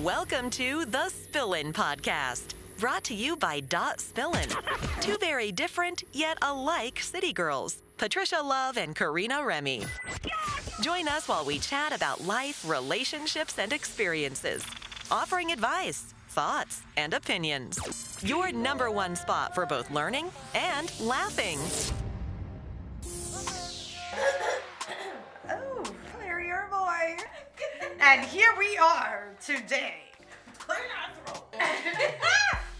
Welcome to the Spillin' Podcast, brought to you by Dot Spillin'. Two very different yet alike city girls, Patricia Love and Karina Remy. Join us while we chat about life, relationships, and experiences, offering advice, thoughts, and opinions. Your number one spot for both learning and laughing. And here we are today. Clear your throat.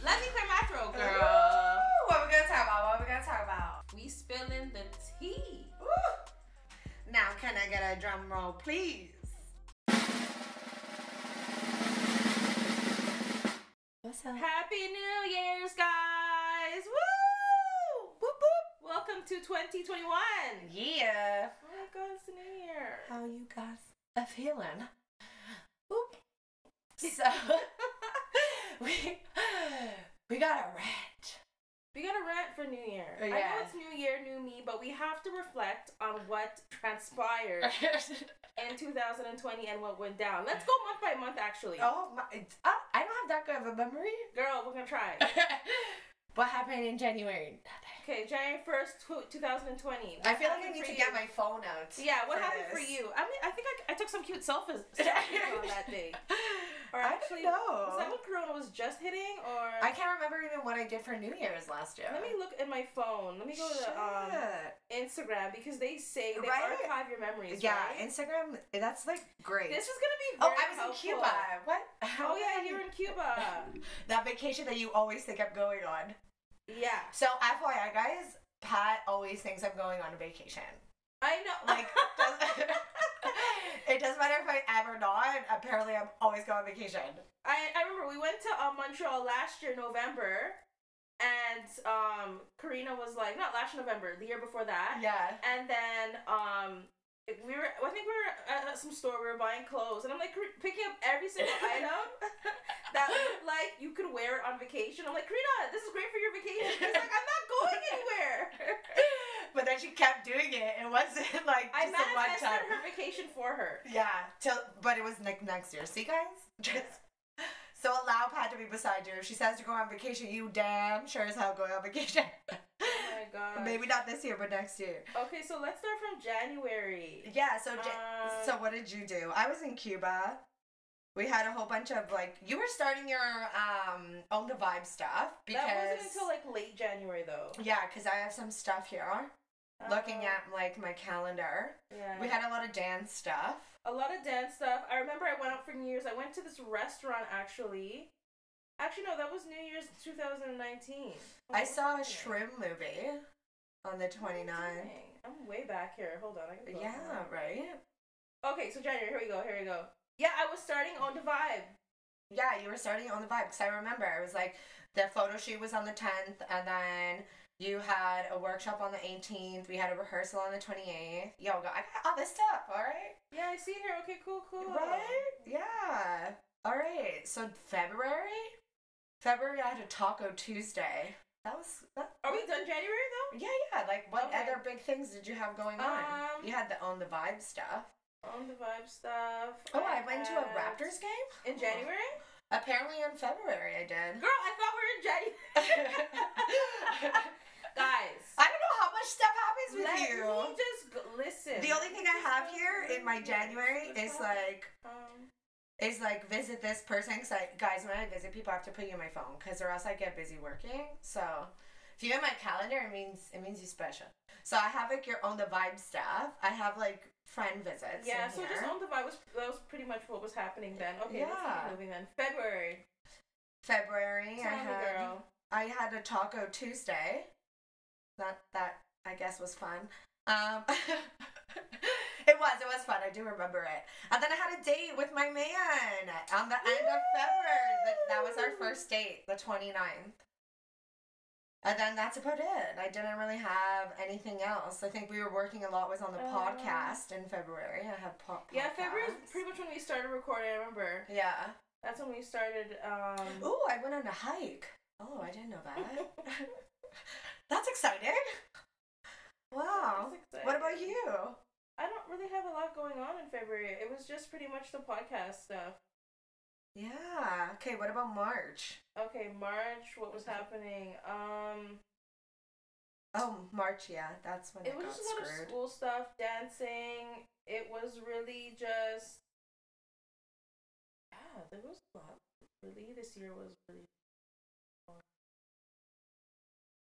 Let me clear my throat, girl. Ooh, what are we gonna talk about? We spilling the tea. Ooh. Now, can I get a drum roll, please? What's up? Happy New Year's, guys! Woo! Boop boop! Welcome to 2021. Yeah. Oh my God, it's the new year. How you guys are feeling? Oop. So we got a rant for New Year. Yeah. I know it's New Year, new me, but we have to reflect on what transpired in 2020 and what went down. Let's go month by month, actually. Oh my! I don't have that good of a memory, girl. We're gonna try. What happened in January? Okay, January 1st, 2020. I feel like I need to get my phone out. Yeah, what happened for you? I mean, I think I took some cute selfies on that day. Or actually, I don't know. Was that when Corona was just hitting? Or I can't remember even what I did for New Year's last year. Let me look at my phone. Let me go to Instagram, because they say they archive your memories. Yeah, right? Instagram, that's like great. This is going to be very helpful. In Cuba. What? Oh yeah, you were in Cuba. That vacation that you always think I'm going on. Yeah. So, FYI, guys, Pat always thinks I'm going on a vacation. I know. Like, it doesn't matter if I am or not. Apparently, I'm always going on vacation. I remember we went to Montreal last year, November, and Karina was like, not last November, the year before that. Yeah. And then I think we were at some store, we were buying clothes, and I'm like picking up every single item that looked like you could wear it on vacation. I'm like, Karina, this is great for your vacation. She's like, I'm not going anywhere. But then she kept doing it. It wasn't like just a one time. I manifested her vacation for her. Yeah, but it was next year. See, guys? So allow Pat to be beside you. If she says to go on vacation, you damn sure as hell going on vacation. God. Maybe not this year, but next year. Okay, so let's start from January. Yeah, so so what did you do? I was in Cuba. We had a whole bunch of, like, you were starting your Own the Vibe stuff. Because that wasn't until, like, late January, though. Yeah, because I have some stuff here. Looking at, like, my calendar. Yeah. We had a lot of dance stuff. I remember I went out for New Year's. I went to this restaurant, actually. Actually, no, that was New Year's 2019. Oh, I saw a shrimp movie on the 29th. I'm way back here. Hold on. I can go right? Okay, so January, here we go. Yeah, I was starting on the vibe. Yeah, you were starting on the vibe, because I remember. It was like, the photo shoot was on the 10th, and then you had a workshop on the 18th. We had a rehearsal on the 28th. Yo, I got all this stuff, all right? Yeah, I see here. Okay, cool. Right? Yeah. All right. So February, I had a Taco Tuesday. Are we done January, though? Yeah. Like, what other big things did you have going on? You had the Own the Vibe stuff. Oh, I went to a Raptors game? In January? Apparently in February I did. Girl, I thought we were in January. Guys. I don't know how much stuff happens with you. Let me just listen. The only thing I have here in my January is, like... Is like visit this person, because guys, when I visit people, I have to put you in my phone, because or else I get busy working. So if you're in my calendar, it means you're special. So I have like your Own the Vibe stuff. I have like friend visits. Yeah, so here. Just Own the Vibe was pretty much what was happening then. Okay, yeah. Let's keep moving then. February. I had a Taco Tuesday. That I guess was fun. It was fun. I do remember it. And then I had a date with my man on the end of February. That was our first date, the 29th. And then that's about it. I didn't really have anything else. I think we were working a lot was on the podcast in February. I had podcasts. Yeah, February is pretty much when we started recording, I remember. Yeah. That's when we started. Ooh, I went on a hike. Oh, I didn't know that. That's exciting. Wow. That is exciting. What about you? I don't really have a lot going on in February. It was just pretty much the podcast stuff. Yeah. Okay, what about March? Okay, March, what was happening? March, yeah, that's when it was just a lot of school stuff, dancing. It was really just, yeah, there was a lot. Really, this year was really long.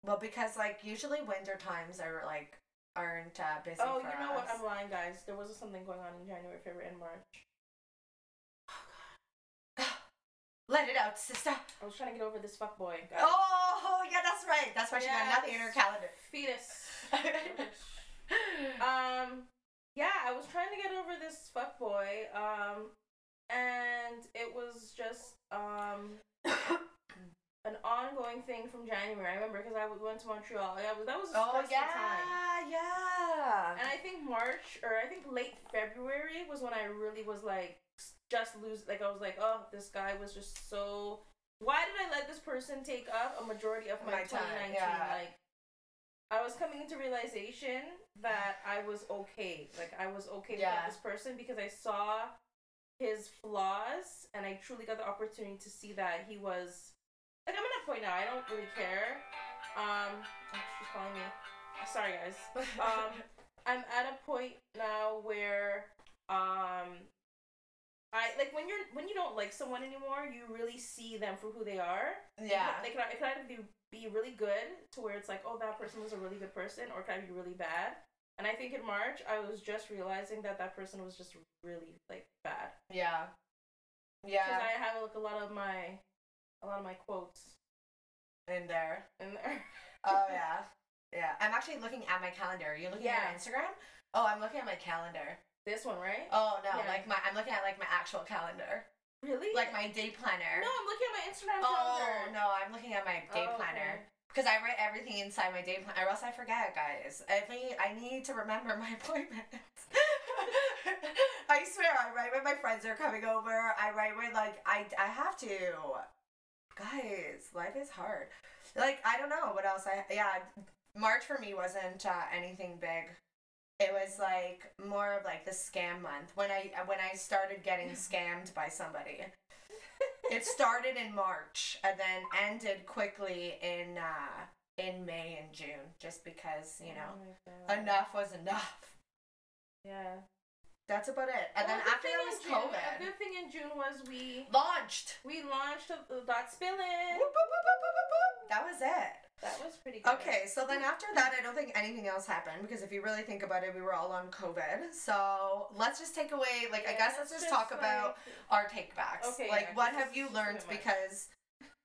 Well, because, like, usually winter times are, like, aren't busy for us. Oh, you know what? I'm lying, guys. There was something going on in January, February, and March. Let it out, sister. I was trying to get over this fuckboy. Oh, yeah, that's right. That's why she got nothing in her calendar. Fetus. Yeah, I was trying to get over this fuckboy. And it was just an ongoing thing from January. I remember because I went to Montreal. That was time. Yeah. And I think March or late February was when I really was like, just lose, like, I was like, oh, this guy was just so, why did I let this person take up a majority of my 2019? Yeah. Like, I was coming into realization that I was okay. Like, I was okay to let this person because I saw his flaws and I truly got the opportunity to see that he was, like, I'm at a point now, I don't really care. She's calling me. Sorry, guys. I'm at a point now where, I like when you don't like someone anymore, you really see them for who they are. Yeah. It can either be really good to where it's like, oh, that person was a really good person, or it can be really bad. And I think in March, I was just realizing that that person was just really like bad. Yeah. Yeah. Because I have like a lot of my quotes in there. Oh yeah. Yeah. I'm actually looking at my calendar. Are you looking at your Instagram? Oh, I'm looking at my calendar. This one, right? Oh, no. Yeah. Like, I'm looking at, like, my actual calendar. Really? Like, my day planner. No, I'm looking at my Instagram calendar. Oh, no. I'm looking at my day planner. Because I write everything inside my day planner, or else I forget, guys. I need to remember my appointments. I swear, I write when my friends are coming over. I write when, like, I have to. Guys, life is hard. Like, I don't know what else March for me wasn't anything big. It was, like, more of, like, the scam month, when I started getting scammed by somebody. It started in March, and then ended quickly in May and June, just because, you know, enough was enough. Yeah. That's about it. And then after that was COVID. A good thing in June was we... launched .spillin'. Whoop, whoop, whoop, whoop, whoop, whoop. That was it. That was pretty good. Okay, so then after that, I don't think anything else happened, because if you really think about it, we were all on COVID. So let's just take away, like, I guess let's just talk about our takebacks. Okay, like, what have you learned? Because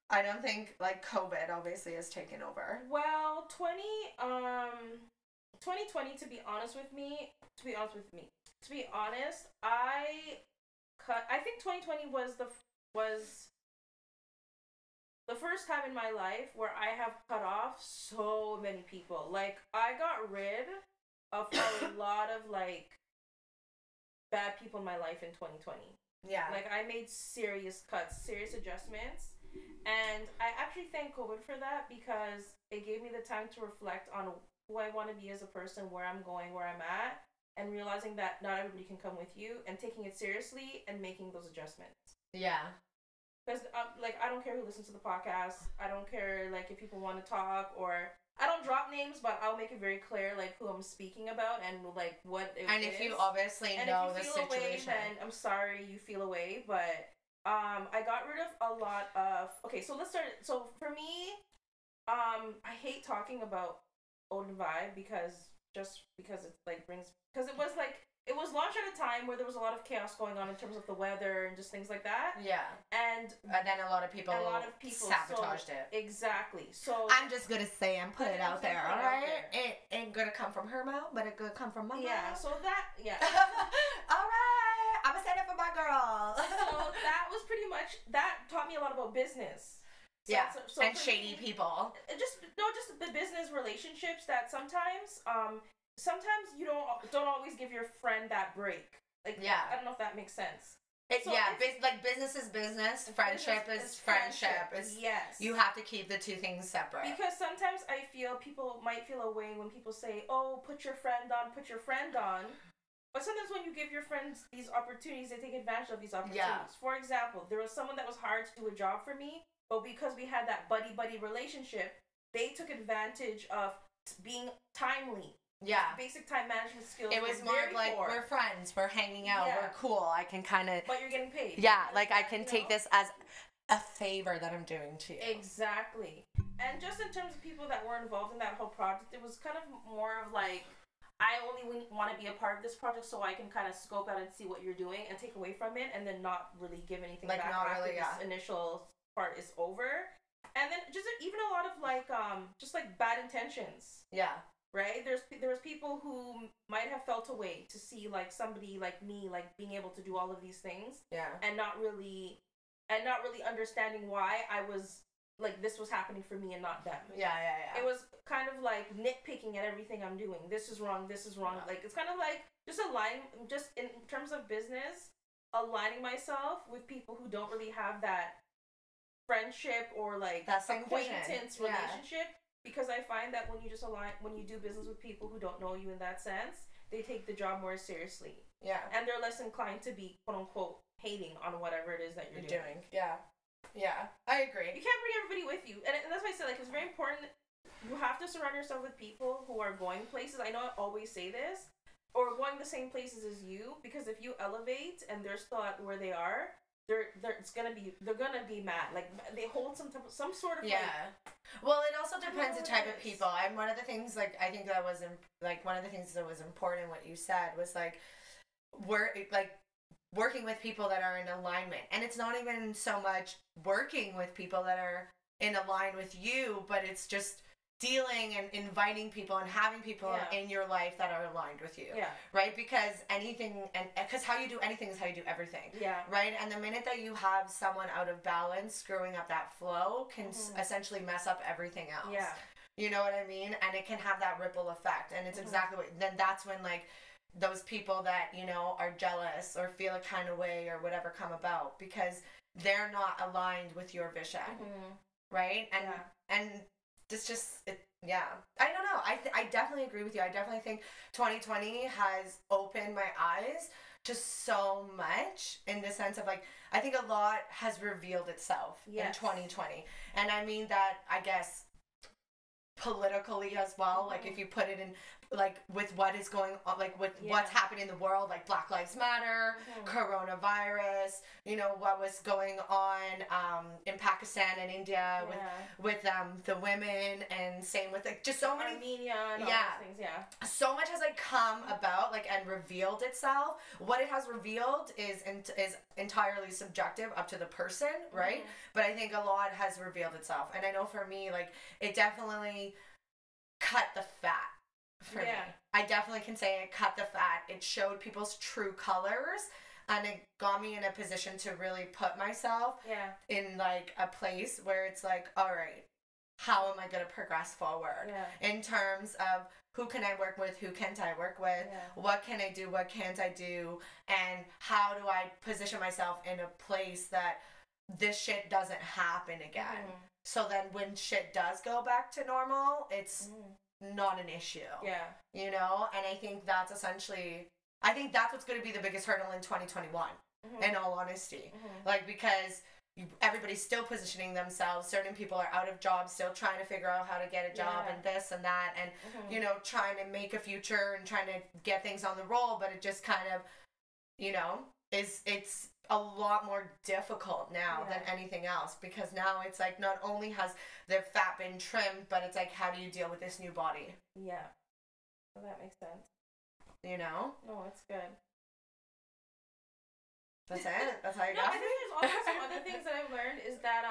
I don't think, like, COVID obviously has taken over. Well, 2020, to be honest, I think 2020 was the first time in my life where I have cut off so many people. Like, I got rid of a lot of, like, bad people in my life in 2020. Yeah. Like, I made serious cuts, serious adjustments. And I actually thank COVID for that, because it gave me the time to reflect on who I want to be as a person, where I'm going, where I'm at, and realizing that not everybody can come with you, and taking it seriously and making those adjustments. Yeah. Because, like, I don't care who listens to the podcast. I don't care, like, if people want to talk, or... I don't drop names, but I'll make it very clear, like, who I'm speaking about and, like, what it and is. And if you obviously know the situation. And if you feel away, then I'm sorry you feel away, but I got rid of a lot of... Okay, so let's start... So, for me, I hate talking about Own the Vibe because it, like, brings... Because it was, like... It was launched at a time where there was a lot of chaos going on in terms of the weather and just things like that. Yeah. And then a lot of people sabotaged it. Exactly. So I'm just going to say and put it out there, all right? It ain't going to come from her mouth, but it could come from my mouth. Yeah, so that, yeah. All right. I'm going to say that for my girl. So that was pretty much, that taught me a lot about business. So yeah, so and shady people. Just the business relationships that sometimes... Sometimes you don't always give your friend that break. Like, yeah. I don't know if that makes sense. Business is business. Friendship is friendship. Yes. You have to keep the two things separate. Because sometimes I feel people might feel a way when people say, oh, put your friend on. But sometimes when you give your friends these opportunities, they take advantage of these opportunities. Yeah. For example, there was someone that was hired to do a job for me, but because we had that buddy-buddy relationship, they took advantage of being timely. Yeah. Basic time management skills. It was more like, we're friends, we're hanging out, yeah. We're cool, I can kind of... But you're getting paid. Yeah, like I can take this as a favor that I'm doing to you. Exactly. And just in terms of people that were involved in that whole project, it was kind of more of like, I only want to be a part of this project so I can kind of scope out and see what you're doing and take away from it and then not really give anything back after this initial part is over. And then just even a lot of like, just like bad intentions. Yeah. Right? There's people who might have felt a way to see like somebody like me, like being able to do all of these things. Yeah. And not really understanding why I was like, this was happening for me and not them. Yeah. It was kind of like nitpicking at everything I'm doing. This is wrong. Yeah. Like, it's kind of like just in terms of business, aligning myself with people who don't really have that friendship or like that acquaintance relationship. Yeah. Because I find that when you just when you do business with people who don't know you in that sense, they take the job more seriously. Yeah. And they're less inclined to be, quote unquote, hating on whatever it is that you're doing. Yeah, I agree. You can't bring everybody with you. And that's why I said, like, it's very important. You have to surround yourself with people who are going places. I know I always say this. Or going the same places as you. Because if you elevate and they're still at where they are, they're gonna be mad. Like, they hold some sort of, yeah. Like, well, it also depends the type of people. And one of the things, like, I think that was, one of the things that was important, what you said, was, like, working with people that are in alignment. And it's not even so much working with people that are in align with you, but it's just dealing and inviting people and having people in your life that are aligned with you. Yeah. Right? Because how you do anything is how you do everything. Yeah. Right? And the minute that you have someone out of balance, screwing up that flow can essentially mess up everything else. Yeah. You know what I mean? And it can have that ripple effect. And it's exactly what, then that's when, like, those people that, you know, are jealous or feel a kind of way or whatever come about because they're not aligned with your vision, right? And it's just, I don't know. I definitely agree with you. I definitely think 2020 has opened my eyes to so much in the sense of, like, I think a lot has revealed itself in 2020. And I mean that, I guess, politically as well. Like, if you put it in... like, with what is going on, like, with what's happening in the world, like, Black Lives Matter, coronavirus, you know, what was going on in Pakistan and India with the women, and same with, like, just so many... Armenia and all those things, So much has, like, come about, like, and revealed itself. What it has revealed is entirely subjective up to the person, right? But I think a lot has revealed itself. And I know for me, like, it definitely cut the fat. For me. I definitely can say it cut the fat. It showed people's true colors, and it got me in a position to really put myself in, like, a place where it's like, all right, how am I going to progress forward in terms of who can I work with, who can't I work with, what can I do, what can't I do, and how do I position myself in a place that this shit doesn't happen again. So then when shit does go back to normal, it's... not an issue. Yeah. You know? And I think that's essentially... I think that's what's going to be the biggest hurdle in 2021, in all honesty. Like, because everybody's still positioning themselves. Certain people are out of jobs, still trying to figure out how to get a job and this and that. And, you know, trying to make a future and trying to get things on the roll. But it just kind of, you know, it's a lot more difficult now than anything else, because now it's like, not only has their fat been trimmed, but it's like, how do you deal with this new body? Yeah. Well, that makes sense. You know? No, it's good. That's it? That's how you got it? No, I think there's also some other things that I've learned is that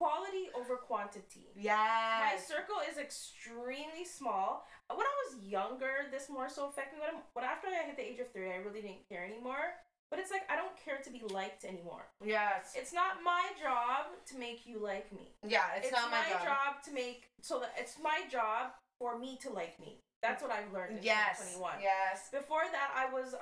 quality over quantity. Yeah. My circle is extremely small. When I was younger, this more so affected me. But after I hit the age of 30, I really didn't care anymore. But it's like, I don't care to be liked anymore. Yes. It's not my job to make you like me. Yeah, it's not my job. It's my job to make, so that it's my job for me to like me. That's what I've learned in 2021. Yes. Before that, I was,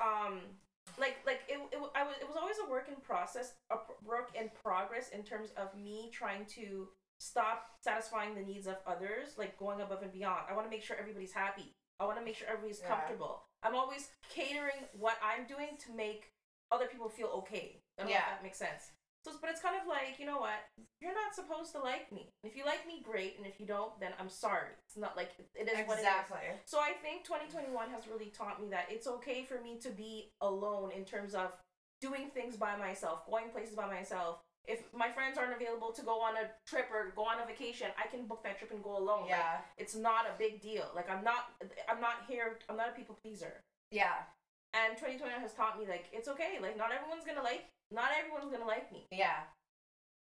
it was always a work in progress in terms of me trying to stop satisfying the needs of others, like going above and beyond. I want to make sure everybody's happy. I want to make sure everybody's comfortable. I'm always catering what I'm doing to make other people feel okay. I don't know if that makes sense. So, but it's kind of like, you know what? You're not supposed to like me. If you like me, great. And if you don't, then I'm sorry. It's not like, it is what it is. Exactly. So I think 2021 has really taught me that it's okay for me to be alone in terms of doing things by myself, going places by myself. If my friends aren't available to go on a trip or go on a vacation, I can book that trip and go alone. Yeah. Like, it's not a big deal. Like, I'm not here, I'm not a people pleaser. Yeah. And 2020 has taught me, like, it's okay. Like, not everyone's gonna like me. Yeah.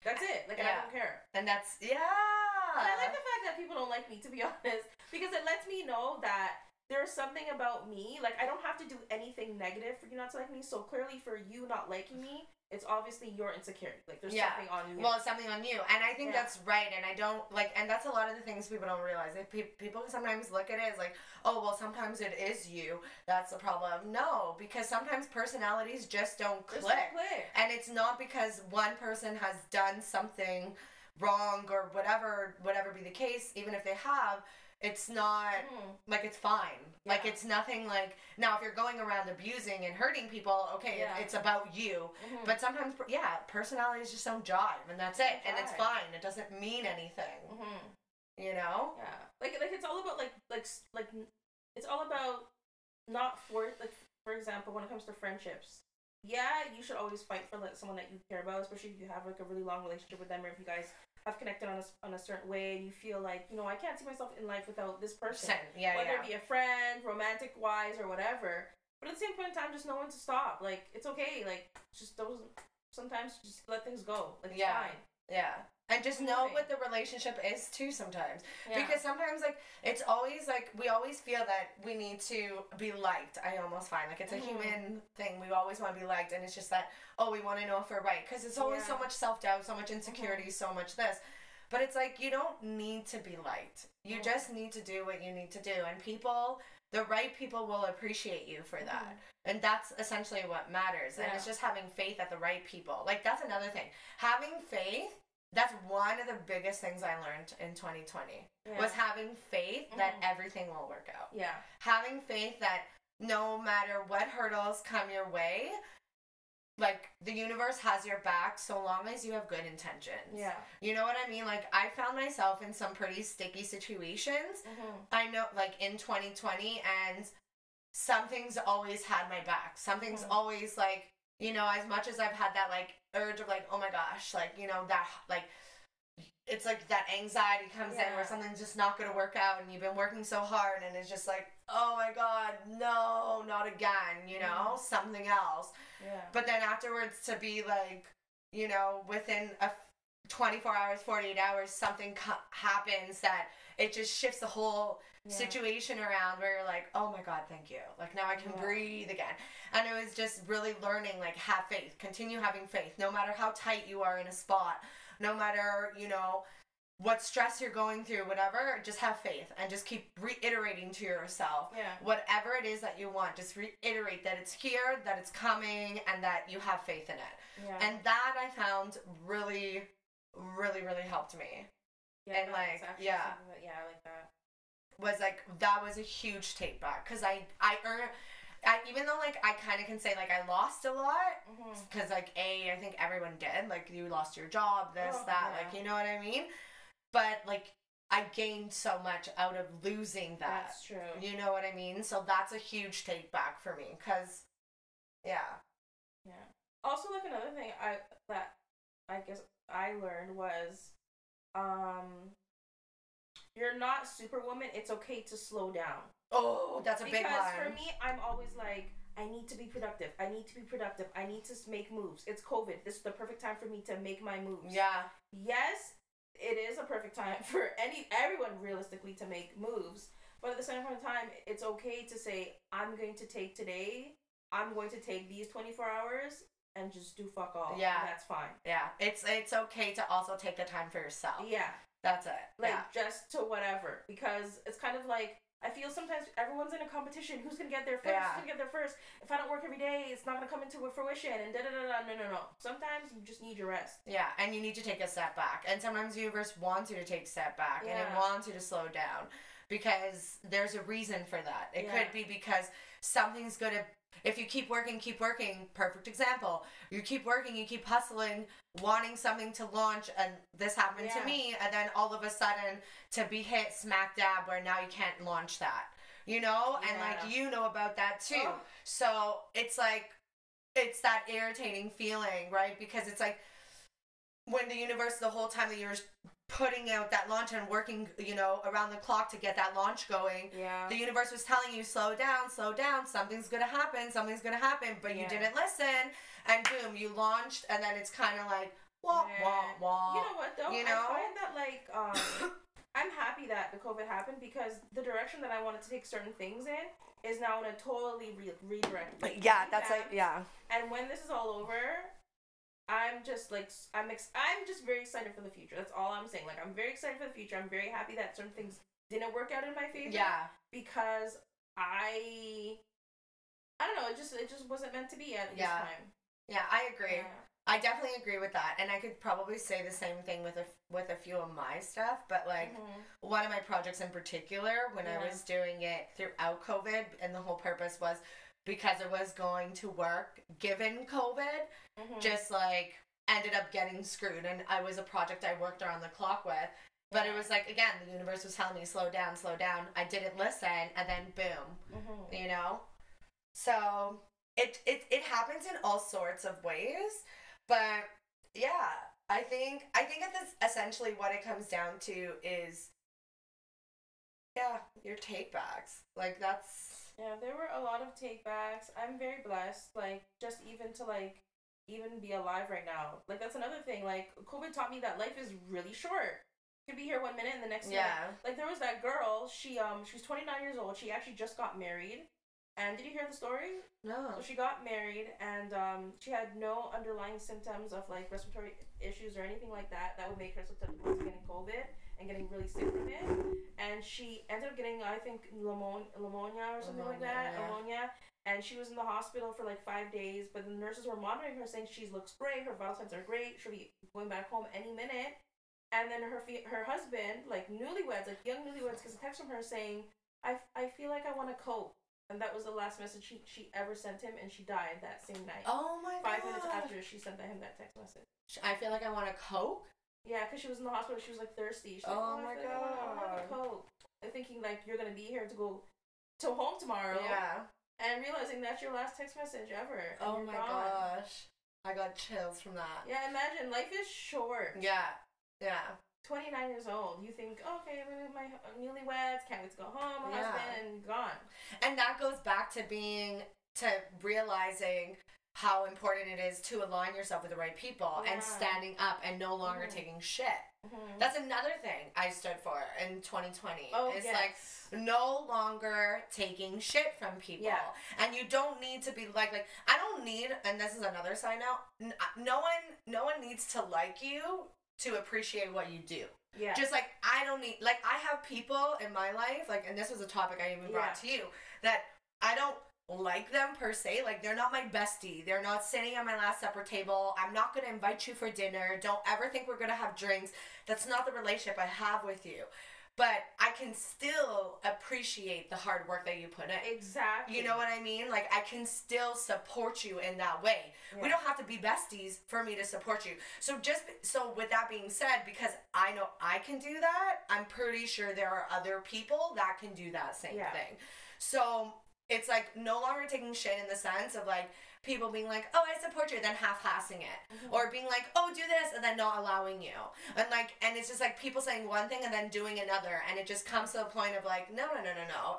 That's it. Like, I don't care. And that's, and I like the fact that people don't like me, to be honest, because it lets me know that there's something about me. Like, I don't have to do anything negative for you not to like me. So clearly for you not liking me, it's obviously your insecurity. Like, there's something on you. Well, it's something on you. And I think that's right. And I don't, like, and that's a lot of the things people don't realize. Like, people sometimes look at it as like, oh, well, sometimes it is you. That's the problem. No, because sometimes personalities just don't click. And it's not because one person has done something wrong or whatever be the case, even if they have. It's not, like, it's fine. Yeah. Like, it's nothing like, now, if you're going around abusing and hurting people, okay, it's about you. Mm-hmm. But sometimes, personalities just don't jive, and that's it. And it's fine. It doesn't mean anything. Mm-hmm. You know? Yeah. Like, it's all about, like, it's all about not for, like, for example, when it comes to friendships. Yeah, you should always fight for, like, someone that you care about, especially if you have, like, a really long relationship with them, or if you guys have connected on a certain way, and you feel like, you know, I can't see myself in life without this person. Yeah, whether it be a friend, romantic-wise, or whatever. But at the same point in time, just know when to stop. Like, it's okay. Like, just those, sometimes just let things go. Like, it's fine. Yeah. And just know what the relationship is, too, sometimes. Yeah. Because sometimes, like, it's always, like, we always feel that we need to be liked. I almost find, like, it's a human thing. We always want to be liked, and it's just that, oh, we want to know if we're right. Because it's always so much self-doubt, so much insecurity, so much this. But it's like, you don't need to be liked. You just need to do what you need to do. And people, the right people will appreciate you for that. And that's essentially what matters. Yeah. And it's just having faith at the right people. Like, that's another thing. Having faith. That's one of the biggest things I learned in 2020 was having faith that everything will work out. Yeah. Having faith that no matter what hurdles come your way, like, the universe has your back so long as you have good intentions. Yeah. You know what I mean? Like, I found myself in some pretty sticky situations. Mm-hmm. I know, like, in 2020, and something's always had my back. Something's always, like, you know, as much as I've had that, like, urge of, like, oh, my gosh, like, you know, that, like, it's, like, that anxiety comes in where something's just not going to work out, and you've been working so hard, and it's just like, oh, my God, no, not again, you know, something else. Yeah. But then afterwards, to be, like, you know, within 24 hours, 48 hours, something happens that it just shifts the whole situation around, where you're like, oh my God, thank you. Like, now I can breathe again. And it was just really learning, like, have faith, continue having faith, no matter how tight you are in a spot, no matter, you know, what stress you're going through, whatever, just have faith and just keep reiterating to yourself whatever it is that you want. Just reiterate that it's here, that it's coming, and that you have faith in it. Yeah. And that I found really, really, really helped me. Yeah, and, like, I like that. Was, like, that was a huge take back, because I even though, like, I kind of can say, like, I lost a lot, because, like, I think everyone did, like, you lost your job, this, that, like, you know what I mean? But, like, I gained so much out of losing that. That's true. You know what I mean? So that's a huge take back for me, because, Also, like, another thing I guess I learned was, you're not Superwoman. It's okay to slow down. Oh, that's a big line. Because for me, I'm always like, I need to be productive. I need to make moves. It's COVID. This is the perfect time for me to make my moves. Yeah. Yes, it is a perfect time for everyone realistically to make moves. But at the same point in time, it's okay to say, I'm going to take today. I'm going to take these 24 hours. And just do fuck all. Yeah. That's fine. Yeah. It's okay to also take the time for yourself. Yeah. That's it. Like, just to whatever. Because it's kind of like, I feel sometimes everyone's in a competition. Who's going to get there first? Yeah. Who's going to get there first? If I don't work every day, it's not going to come into fruition. And da-da-da-da. No. Sometimes you just need your rest. Yeah. And you need to take a step back. And sometimes the universe wants you to take a step back. Yeah. And it wants you to slow down. because there's a reason for that. It could be because something's going to, if you keep working, perfect example. You keep working, you keep hustling, wanting something to launch, and this happened to me, and then all of a sudden to be hit smack dab where now you can't launch that. You know? Yeah. And like, you know about that too. Oh. So it's like, it's that irritating feeling, right? Because it's like, when the universe, the whole time that you're putting out that launch and working, you know, around the clock to get that launch going, the universe was telling you, slow down, something's gonna happen, but you didn't listen, and boom, you launched, and then it's kind of like, wah, wah, wah. You know what, though? You know? I find that, like, I'm happy that the COVID happened, because the direction that I wanted to take certain things in is now in a totally redirected. Yeah, that's like, And when this is all over, I'm just like, I'm just very excited for the future. That's all I'm saying. Like, I'm very excited for the future. I'm very happy that certain things didn't work out in my favor. Yeah. Because I don't know. It just wasn't meant to be at this time. Yeah, I agree. Yeah. I definitely agree with that. And I could probably say the same thing with a few of my stuff. But like one of my projects in particular, when I was doing it throughout COVID, and the whole purpose was, because it was going to work, given COVID, just like ended up getting screwed. And I was a project I worked around the clock with. But it was like, again, the universe was telling me, slow down. I didn't listen. And then boom, you know? So it happens in all sorts of ways. But yeah, I think that's essentially what it comes down to is, your take backs. Like, that's... Yeah, there were a lot of takebacks. I'm very blessed, like, just even to, like, even be alive right now. Like, that's another thing. Like, COVID taught me that life is really short. You could be here 1 minute and the next minute. Like, there was that girl. She was 29 years old. She actually just got married. And did you hear the story? No. So she got married, and she had no underlying symptoms of, like, respiratory issues or anything like that that would make her susceptible to getting COVID and getting really sick from it. And she ended up getting, I think, pneumonia or something like that. Yeah. Pneumonia. And she was in the hospital for, like, 5 days, but the nurses were monitoring her, saying she looks great, her vital signs are great, she'll be going back home any minute. And then her husband, like, young newlyweds, gets a text from her saying, I feel like I want to cope. And that was the last message she ever sent him, and she died that same night. Oh my God. 5 minutes after she sent him that text message. I feel like I want a Coke? Yeah, because she was in the hospital. She was, like, thirsty. She was my God. I want a Coke. And thinking, like, you're going to be here to go to home tomorrow. Yeah. And realizing that's your last text message ever. Oh my gosh. I got chills from that. Yeah, imagine. Life is short. Yeah. 29 years old, you think, okay, my newlyweds, can't wait to go home, my husband, and gone. And that goes back to realizing how important it is to align yourself with the right people and standing up and no longer taking shit. Mm-hmm. That's another thing I stood for in 2020. Like, no longer taking shit from people. Yeah. And you don't need to be like, I don't need, and this is another side note, no one needs to like you to appreciate what you do. Yeah. Just like, I don't need, like, I have people in my life, like, and this was a topic I even brought to you, that I don't like them per se. Like, they're not my bestie. They're not sitting at my last supper table. I'm not going to invite you for dinner. Don't ever think we're going to have drinks. That's not the relationship I have with you. But I can still appreciate the hard work that you put in. Exactly. You know what I mean? Like, I can still support you in that way. Yeah. We don't have to be besties for me to support you. So with that being said, because I know I can do that, I'm pretty sure there are other people that can do that same thing. So it's like no longer taking shit in the sense of like people being like, oh, I support you, then half-assing it. Mm-hmm. Or being like, oh, do this, and then not allowing you. And like, and it's just like people saying one thing and then doing another. And it just comes to the point of like, no.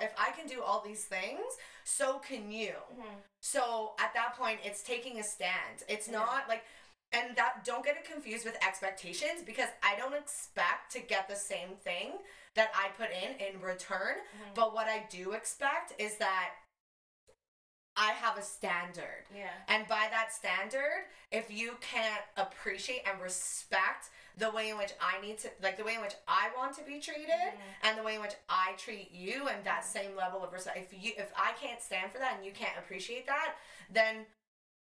If I can do all these things, so can you. Mm-hmm. So at that point, it's taking a stand. It's not like, and that, don't get it confused with expectations, because I don't expect to get the same thing that I put in return. Mm-hmm. But what I do expect is that I have a standard. Yeah. And by that standard, if you can't appreciate and respect the way in which I need to, like the way in which I want to be treated and the way in which I treat you and that same level of respect, if I can't stand for that and you can't appreciate that, then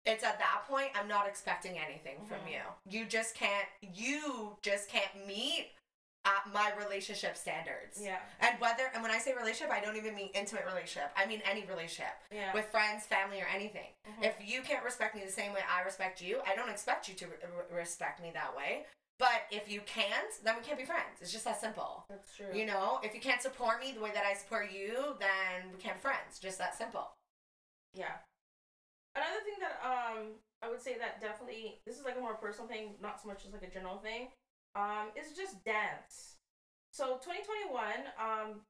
it's at that point, I'm not expecting anything from you. You just can't meet at my relationship standards. Yeah. And whether, and when I say relationship, I don't even mean intimate relationship. I mean any relationship. Yeah. With friends, family, or anything. Mm-hmm. If you can't respect me the same way I respect you, I don't expect you to respect me that way. But if you can't, then we can't be friends. It's just that simple. That's true. You know, if you can't support me the way that I support you, then we can't be friends. Just that simple. Yeah. Another thing that I would say that definitely, this is like a more personal thing, not so much as like a general thing, is just dance. So 2021,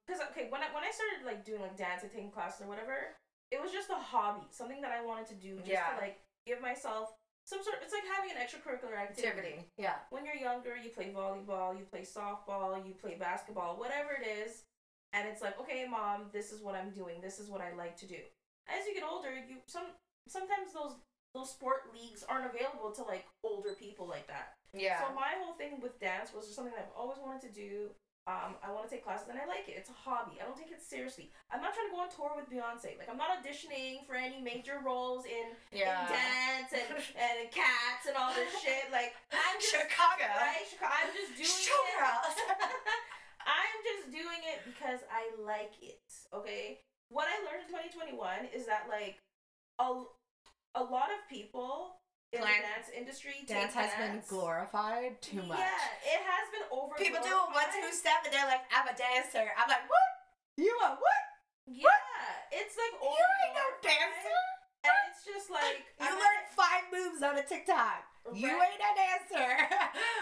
because okay, when I started like doing like dance and taking classes or whatever, it was just a hobby, something that I wanted to do, just to like give myself some sort. It's like having an extracurricular activity. Yeah. When you're younger, you play volleyball, you play softball, you play basketball, whatever it is, and it's like, okay, mom, this is what I'm doing. This is what I like to do. As you get older, sometimes those sport leagues aren't available to like older people like that. Yeah. So my whole thing with dance was just something that I've always wanted to do. I want to take classes and I like it. It's a hobby. I don't take it seriously. I'm not trying to go on tour with Beyonce. Like, I'm not auditioning for any major roles in dance and Cats and all this shit. Like, I'm just, Chicago. Right? I'm just doing it. I'm just doing it because I like it. Okay. What I learned in 2021 is that like a lot of people in the dance industry, dance has been glorified too much. Yeah, it has been over. People do a 1-2 step and they're like, "I'm a dancer." I'm like, "What? You a what?" Yeah, what? It's like over. You ain't no dancer. And it's just like you learned 5 moves on a TikTok. Right? You ain't a dancer.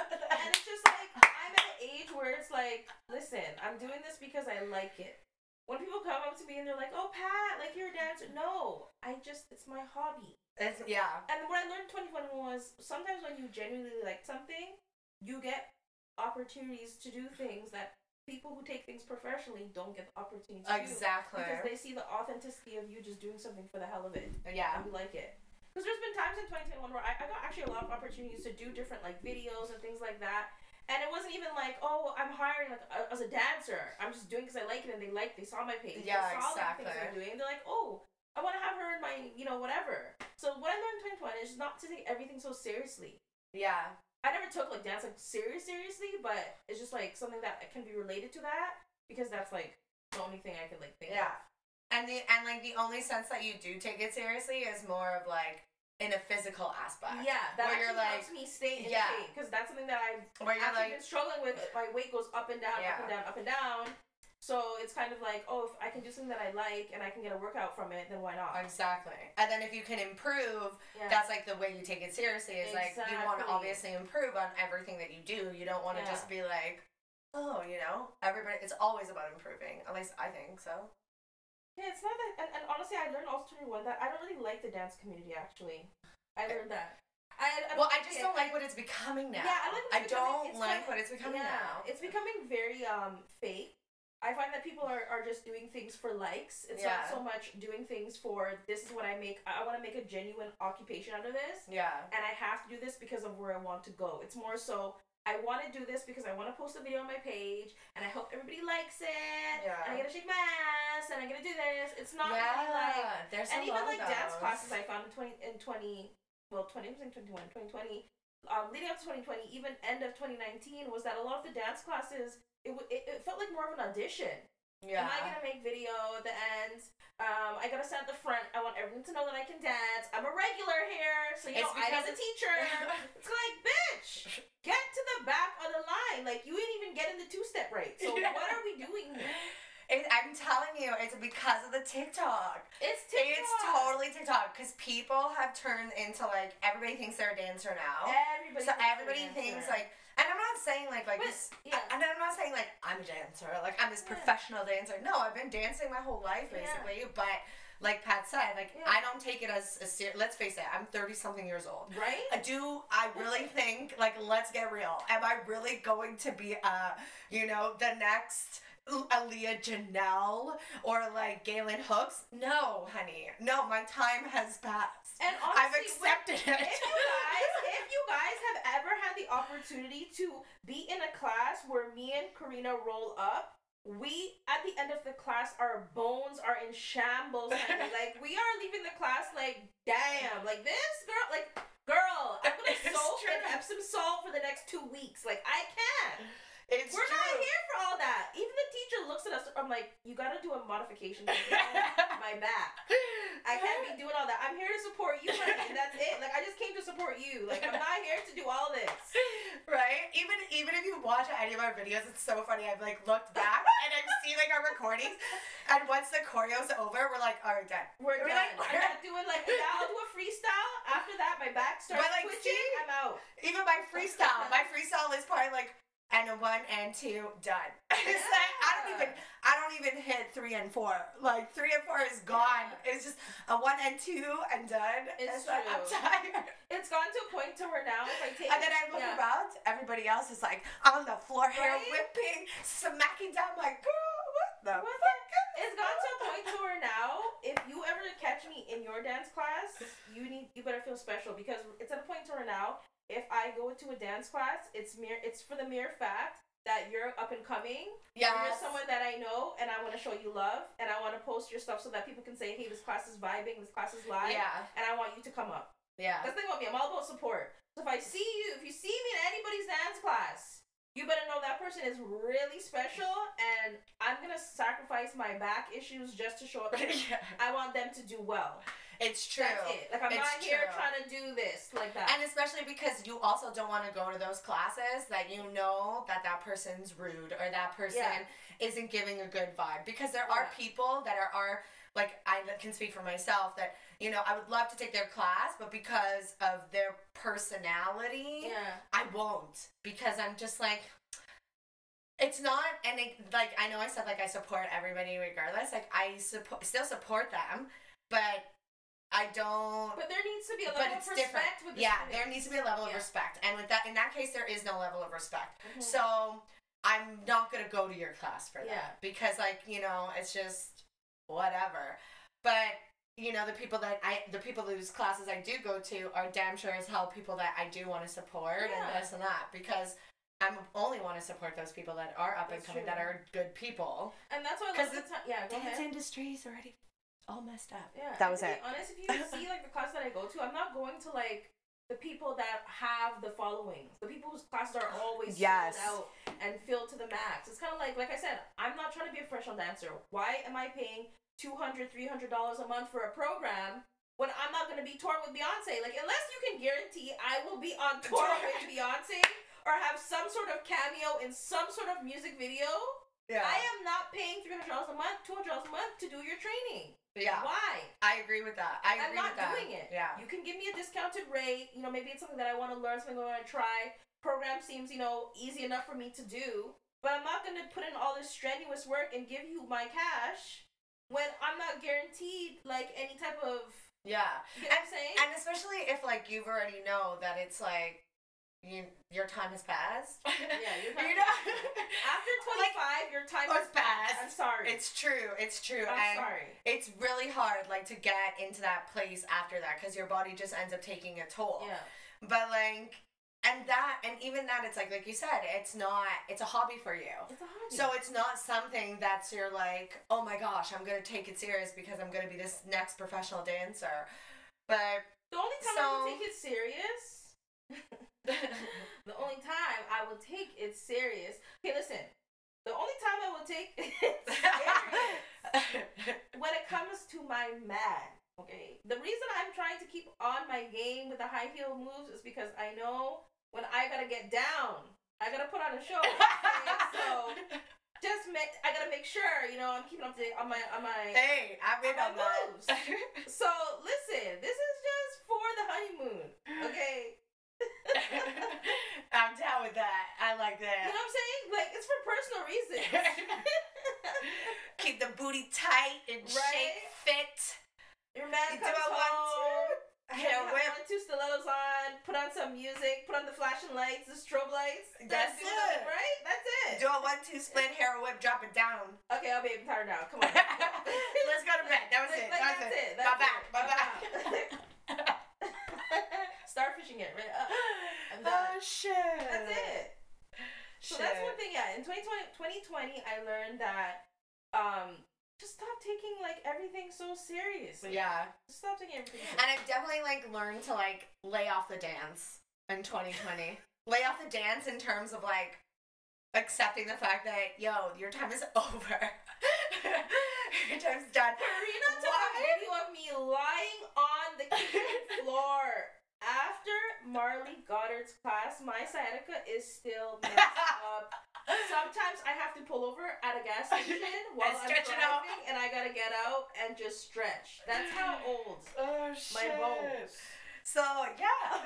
And it's just like I'm at an age where it's like, listen, I'm doing this because I like it. When people come up to me and they're like, "Oh, Pat, like you're a dancer." No, it's my hobby. And what I learned in 2021 was sometimes when you genuinely like something, you get opportunities to do things that people who take things professionally don't get the opportunity to do. Because they see the authenticity of you just doing something for the hell of it. Yeah. And you like it. Because there's been times in 2021 where I got actually a lot of opportunities to do different like videos and things like that. And it wasn't even like, oh, I'm hiring like as a dancer. I'm just doing because I like it, and they saw my page. Yeah, they saw the things I'm doing. They're like, oh, I want to have her in my, whatever. So what I learned in 2021 is not to take everything so seriously. Yeah. I never took like dance like seriously, but it's just like something that can be related to that because that's like the only thing I could like think of. Yeah. And like the only sense that you do take it seriously is more of like, in a physical aspect. Yeah, that actually helps me stay in shape. Because that's something that I've actually been struggling with. My weight goes up and down, up and down, up and down. So it's kind of like, oh, if I can do something that I like and I can get a workout from it, then why not? Exactly. And then if you can improve, that's like the way you take it seriously. It's like you want to obviously improve on everything that you do. You don't want to just be like, oh, everybody, it's always about improving. At least I think so. Yeah, it's not that, and honestly, I learned also in 2021 that I don't really like the dance community, actually. I learned that. I just don't like what it's becoming now. Yeah, I don't like what it's becoming now. It's becoming very fake. I find that people are just doing things for likes. It's not so much doing things for, this is what I make. I want to make a genuine occupation out of this. Yeah. And I have to do this because of where I want to go. It's more so, I want to do this because I want to post a video on my page, and I hope everybody likes it, and I'm going to shake my ass, and I'm going to do this. It's not really like... There's and even like dance classes I found in 2020, leading up to 2020, even end of 2019, was that a lot of the dance classes, it felt like more of an audition. Yeah. Am I going to make video at the end? I got to stand at the front. I want everyone to know that I can dance. I'm a regular here, so I as a teacher. It's like, bitch, get to the back of the line. Like, you didn't even get in the two-step right. So what are we doing here? I'm telling you, it's because of the TikTok. It's TikTok. It's totally TikTok because people have turned into like everybody thinks they're a dancer now. Everybody thinks like, and I'm not saying and I'm not saying like I'm a dancer, like I'm this professional dancer. No, I've been dancing my whole life basically, but. Like Pat said, I don't take it as a serious. Let's face it, I'm 30-something years old. Right? I really think, let's get real. Am I really going to be, the next Aaliyah Janelle or, Galen Hooks? No, honey. No, my time has passed. And honestly, I've accepted it. If you guys have ever had the opportunity to be in a class where me and Karina roll up, we, at the end of the class, our bones are in shambles, honey. Like, we are leaving the class like, damn, like, this girl, I'm going to soak in Epsom salt for the next 2 weeks. Like, I can't. It's We're true. Not here for all that. Even the teacher looks at us. I'm like, you gotta do a modification to my back. I can't be doing all that. I'm here to support you, honey, and that's it. Like, I just came to support you. Like, I'm not here to do all this. Right? Even if you watch any of our videos, it's so funny. I've, like, looked back, and I've seen, like, our recordings, and once the choreo's over, we're like, all right, done. We're done. Like, I'm not doing, like, now I'll do a freestyle. After that, my back starts twitching. See, I'm out. Even my freestyle is probably, like, and a 1 and 2, done. It's yeah. Like, I don't even hit 3 and 4. Like, 3 and 4 is gone. Yeah. It's just a 1 and 2 and done. It's true. Like, I'm tired. It's gone to a point to where now if I take and then I look around, everybody else is like on the floor, hair whipping, smacking down. I'm like, girl, what the fuck? It's gone to a point to where now, if you ever catch me in your dance class, you better feel special, because it's at a point to where now, if I go to a dance class, it's for the mere fact that you're up and coming. Yeah. You're someone that I know, and I want to show you love, and I want to post your stuff so that people can say, hey, this class is vibing, this class is live, and I want you to come up. Yeah. That's the thing about me. I'm all about support. So if you see me in anybody's dance class, you better know that person is really special, and I'm going to sacrifice my back issues just to show up. Yeah. I want them to do well. It's true. That's it. Like, I'm not here trying to do this like that. And especially because you also don't want to go to those classes that you know that person's rude or that person isn't giving a good vibe. Because there are people that are like, I can speak for myself that, you know, I would love to take their class, but because of their personality, I won't. Because I'm just like... It's not, and like, I know I said, like, I support everybody regardless. Like, I still support them, but... I don't... But there needs to be a level of respect with this. Yeah, there needs to be a level of respect. And with that, in that case, there is no level of respect. Mm-hmm. So, I'm not going to go to your class for that. Because, like, you know, it's just whatever. But, you know, the people whose classes I do go to are damn sure as hell people that I do want to support and this and that. Because... I only want to support those people that are up and coming, that are good people. And that's why I love the time. Yeah, dance industry is already all messed up. Yeah, that was it. Honest, if you see like the class that I go to, I'm not going to like the people that have the following, the people whose classes are always sold out and filled to the max. It's kind of like I said, I'm not trying to be a professional dancer. Why am I paying $200, $300 a month for a program? When I'm not going to be touring with Beyonce, like unless you can guarantee I will be on tour with Beyonce or have some sort of cameo in some sort of music video, I am not paying $300 a month, $200 a month to do your training. Yeah. Why? I agree with that. I'm not doing it. Yeah. You can give me a discounted rate. You know, maybe it's something that I want to learn, something I want to try. Program seems, you know, easy enough for me to do, but I'm not going to put in all this strenuous work and give you my cash when I'm not guaranteed like any type of. Yeah, you know what I'm saying? And especially if like you've already know that it's like your time has passed. Yeah, your time. You know, after 25, like, your time has passed. I'm sorry. It's true. I'm sorry. It's really hard like to get into that place after that because your body just ends up taking a toll. Yeah. But like. And even that, it's like you said, it's a hobby for you. It's a hobby. So it's not something that's you're like, oh my gosh, I'm going to take it serious because I'm going to be this next professional dancer. But... The only time I will take it serious... Okay, listen. The only time I will take it serious when it comes to my man. Okay. The reason I'm trying to keep on my game with the high heel moves is because I know when I gotta get down, I gotta put on a show. Okay? So I gotta make sure, you know, I'm keeping up to date on my moves. So listen, this is just for the honeymoon. Okay. I'm down with that. I like that. You know what I'm saying? Like, it's for personal reasons. Keep the booty tight and shape fit. Your man comes home, put two stilettos on, put on some music, put on the flashing lights, the strobe lights. That's it. Stuff, right? That's it. Do a 1-2 split, hair whip, drop it down. Okay, I'll be tired now. Come on. Let's go to bed. That was it. That's it. My back. Start fishing it right up. Oh, shit. That's it. So that's one thing, in 2020, I learned that... just stop taking, like, everything so seriously. Yeah. Just stop taking everything seriously. And I've definitely, like, learned to, like, lay off the dance in 2020. Lay off the dance in terms of, like, accepting the fact that, yo, your time is over. Your time's done. Karina took a video of me lying on the kitchen floor. After Marley Goddard's class, my sciatica is still messed up. Sometimes I have to pull over at a gas station while I'm driving out. And I gotta get out and just stretch. That's how old my bones. So, yeah.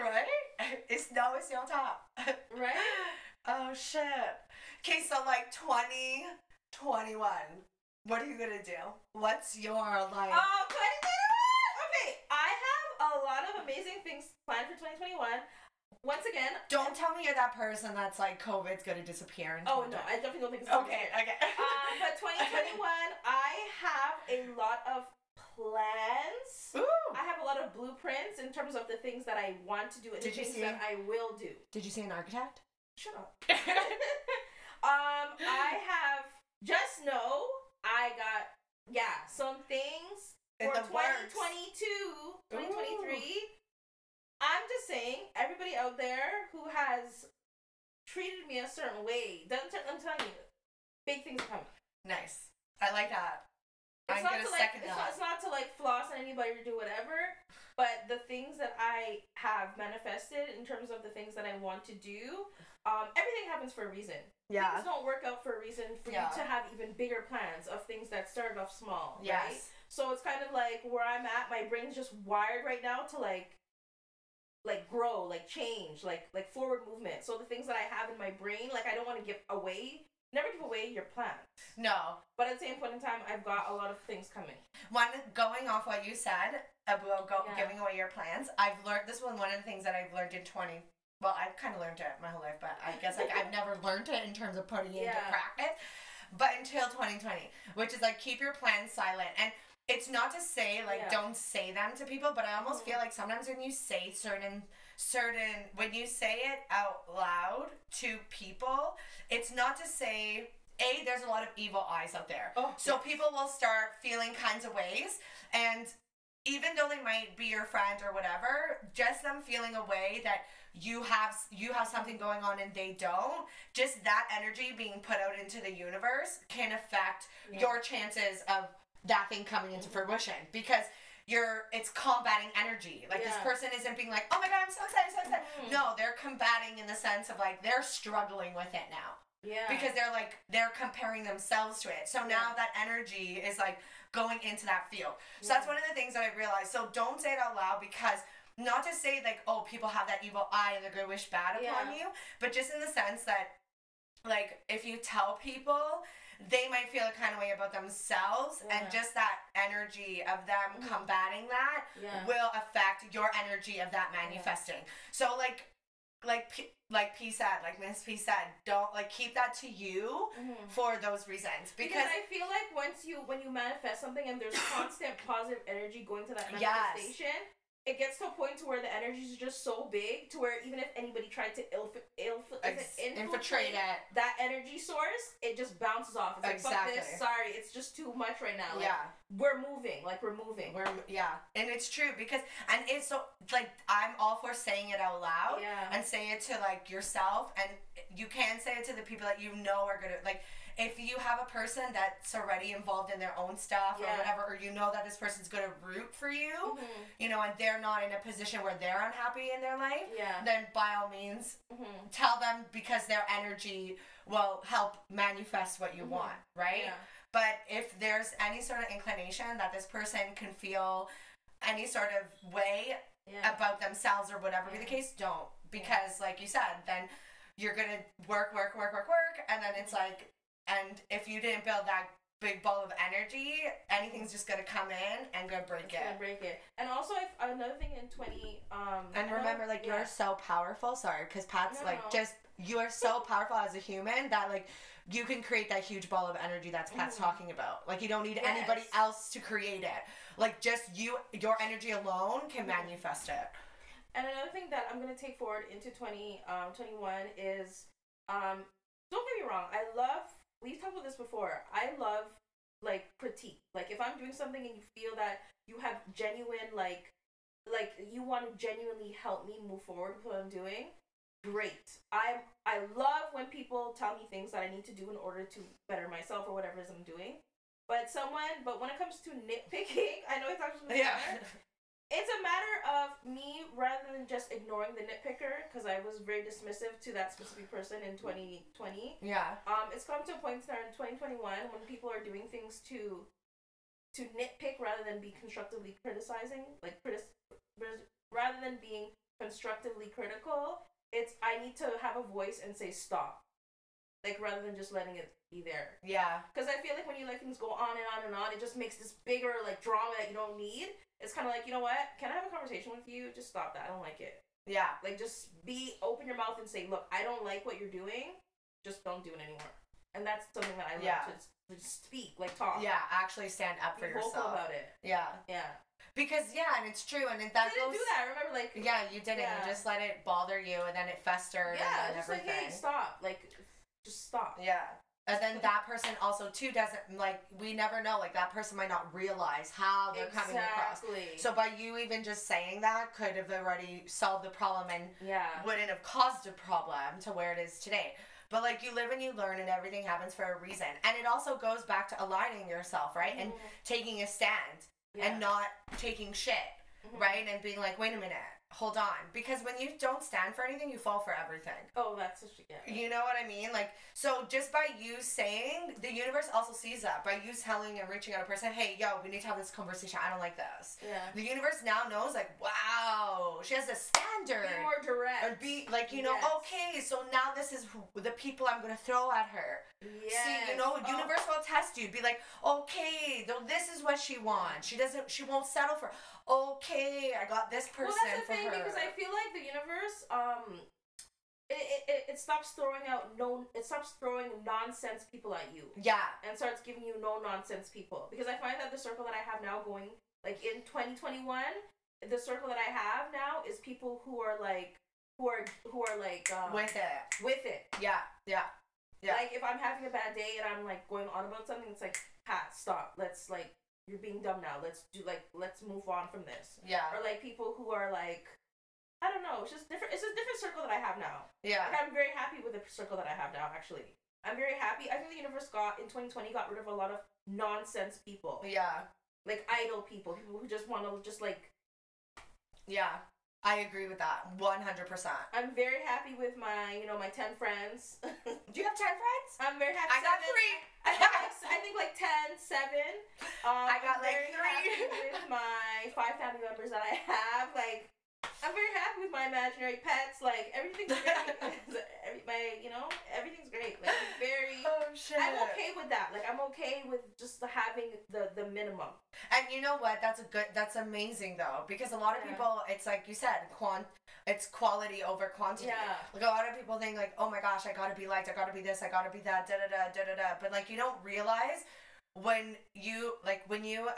Right? It's now it's your top. Right? Oh, shit. Okay, so like 2021. What are you gonna do? What's your life? Oh, 2021! Okay, I have a lot of amazing things planned for 2021. Once again, don't tell me you're that person that's like COVID's gonna disappear. Oh no, I definitely don't think it's gonna disappear. Okay. But 2021, I have a lot of plans. Ooh. I have a lot of blueprints in terms of the things that I want to do and that I will do. Did you say an architect? Shut up. I have just know I got some things in for 2022, 2023. Ooh. I'm just saying, everybody out there who has treated me a certain way, I'm telling you, big things are coming. Nice. I like that. I'm going to second that. It's not to like floss on anybody or do whatever, but the things that I have manifested in terms of the things that I want to do, everything happens for a reason. Yeah. Things don't work out for a reason for you to have even bigger plans of things that started off small, right? So it's kind of like where I'm at, my brain's just wired right now to like grow, like change, like forward movement. So the things that I have in my brain, like I don't want to give away, never give away your plan. No. But at the same point in time, I've got a lot of things coming. One, going off what you said about giving away your plans, I've learned this one of the things that I've learned in 20. Well, I've kind of learned it my whole life, but I guess like I've never learned it in terms of putting it into practice. But until 2020, which is like keep your plans silent. And it's not to say, like, don't say them to people, but I almost feel like sometimes when you say when you say it out loud to people, it's not to say, A, there's a lot of evil eyes out there. Oh, so people will start feeling kinds of ways, and even though they might be your friend or whatever, just them feeling a way that you have something going on and they don't, just that energy being put out into the universe can affect your chances of that thing coming into fruition, because it's combating energy. Like this person isn't being like, oh my God, I'm so excited. No, they're combating in the sense of like, they're struggling with it now. Yeah. Because they're like, they're comparing themselves to it. So now that energy is like going into that field. So that's one of the things that I realized. So don't say it out loud, because not to say like, oh, people have that evil eye and they're going to wish bad upon you, but just in the sense that like, if you tell people, they might feel a kind of way about themselves, and just that energy of them combating that will affect your energy of that manifesting. So like P said, like Miss P said, don't like keep that to you for those reasons, because I feel like when you manifest something and there's constant positive energy going to that manifestation, it gets to a point to where the energy is just so big to where even if anybody tried to infiltrate it, that energy source, it just bounces off. It's like, fuck this, sorry, it's just too much right now. Like, we're moving. And it's true, because, and it's so, like, I'm all for saying it out loud and say it to, like, yourself, and you can say it to the people that you know are gonna, like, if you have a person that's already involved in their own stuff or whatever, or you know that this person's going to root for you, you know, and they're not in a position where they're unhappy in their life, then by all means, tell them, because their energy will help manifest what you want, right? Yeah. But if there's any sort of inclination that this person can feel any sort of way about themselves or whatever be the case, don't. Because, like you said, then you're going to work, and then it's like, and if you didn't build that big ball of energy, anything's just going to come in and go break it. And also, if another thing in 20... and remember, like, you're so powerful. Sorry, because Pat's, just... You are so powerful as a human that, like, you can create that huge ball of energy that's Pat's talking about. Like, you don't need anybody else to create it. Like, just your energy alone can manifest it. And another thing that I'm going to take forward into 2021 is... don't get me wrong. We've talked about this before. I love, like, critique. Like, if I'm doing something and you feel that you have genuine, like, you want to genuinely help me move forward with what I'm doing, great. I love when people tell me things that I need to do in order to better myself or whatever it is I'm doing. But when it comes to nitpicking, I know it's actually it's a matter of me rather than just ignoring the nitpicker, because I was very dismissive to that specific person in 2020. Yeah. It's come to a point in 2021 when people are doing things to nitpick rather than be constructively criticizing, rather than being constructively critical. It's I need to have a voice and say stop, rather than just letting it be there. Yeah. Because I feel like when you let things go on and on and on, it just makes this bigger drama that you don't need. It's kind of you know what? Can I have a conversation with you? Just stop that. I don't like it. Yeah. Just open your mouth and say, look, I don't like what you're doing. Just don't do it anymore. And that's something that I love to speak, talk. Yeah, actually stand up for yourself. Be vocal about it. Yeah. Yeah. Because, and it's true. And that you didn't do that. I remember, yeah, you didn't. Yeah. You just let it bother you, and then it festered. Yeah, and everything. Hey, stop. Just stop. Yeah. And then that person also, too, doesn't, we never know. That person might not realize how they're coming across. So by you even just saying that could have already solved the problem and wouldn't have caused a problem to where it is today. But, you live and you learn, and everything happens for a reason. And it also goes back to aligning yourself, right? Mm-hmm. And taking a stand and not taking shit, mm-hmm. right? And being wait a minute. Hold on, because when you don't stand for anything, you fall for everything. Oh, that's what you get. You know what I mean? So just by you saying, the universe also sees that. By you telling and reaching out to a person, hey, yo, we need to have this conversation. I don't like this. Yeah. The universe now knows, wow, she has a standard. Be more direct. Or be, okay, so now this is the people I'm going to throw at her. Yes. See, universe will test you. Be okay, though this is what she wants. She won't settle for, okay, I got this person. Well, that's the thing, because I feel like the universe, it stops throwing out nonsense people at you. Yeah. And starts giving you no nonsense people. Because I find that the circle that I have now going, in 2021, the circle that I have now is people who are with it. Yeah. Yeah. Yeah. If I'm having a bad day and I'm going on about something, it's Pat, stop. Let's you're being dumb now. Let's do let's move on from this. Yeah. Or people who are I don't know. It's just different. It's a different circle that I have now. Yeah. I'm very happy with the circle that I have now. Actually, I'm very happy. I think the universe in 2020 got rid of a lot of nonsense people. Yeah. Idle people, who just want to Yeah, I agree with that 100%. I'm very happy with my my 10 friends. Do you have 10 friends? I'm very happy. I got 3. I think 10, 7. I got I'm 3 with my 5 family members that I have. I'm very happy with my imaginary pets. Everything's great. Everything's great. I'm very. Oh shit. I'm okay with that. I'm okay with just having the minimum. And you know what? That's amazing though, because a lot of people, it's you said, it's quality over quantity. Yeah. A lot of people think oh my gosh, I gotta be liked, I gotta be this, I gotta be that, da da da da da da. But you don't realize. When you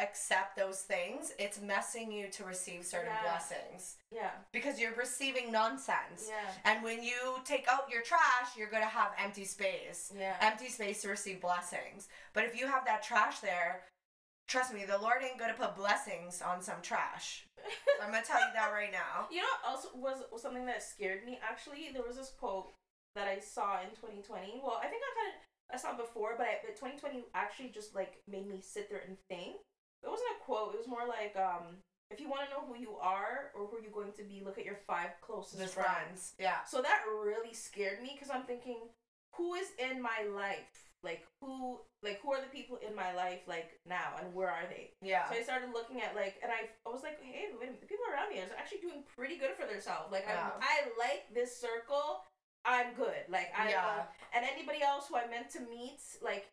accept those things, it's messing you to receive certain blessings. Yeah. Because you're receiving nonsense. Yeah. And when you take out your trash, you're going to have empty space. Yeah. Empty space to receive blessings. But if you have that trash there, trust me, the Lord ain't going to put blessings on some trash. I'm going to tell you that right now. You know what else was something that scared me, actually? There was this quote that I saw in 2020. Well, I think I saw it before, but 2020 actually just made me sit there and think. It wasn't a quote. It was more if you want to know who you are or who you're going to be, look at your 5 closest friends. Yeah. So that really scared me, because I'm thinking, who is in my life? Who are the people in my life now, and where are they? Yeah. So I started looking at and I was hey, wait a minute, the people around me are actually doing pretty good for themselves. I like this circle. I'm good. And anybody else who I meant to meet,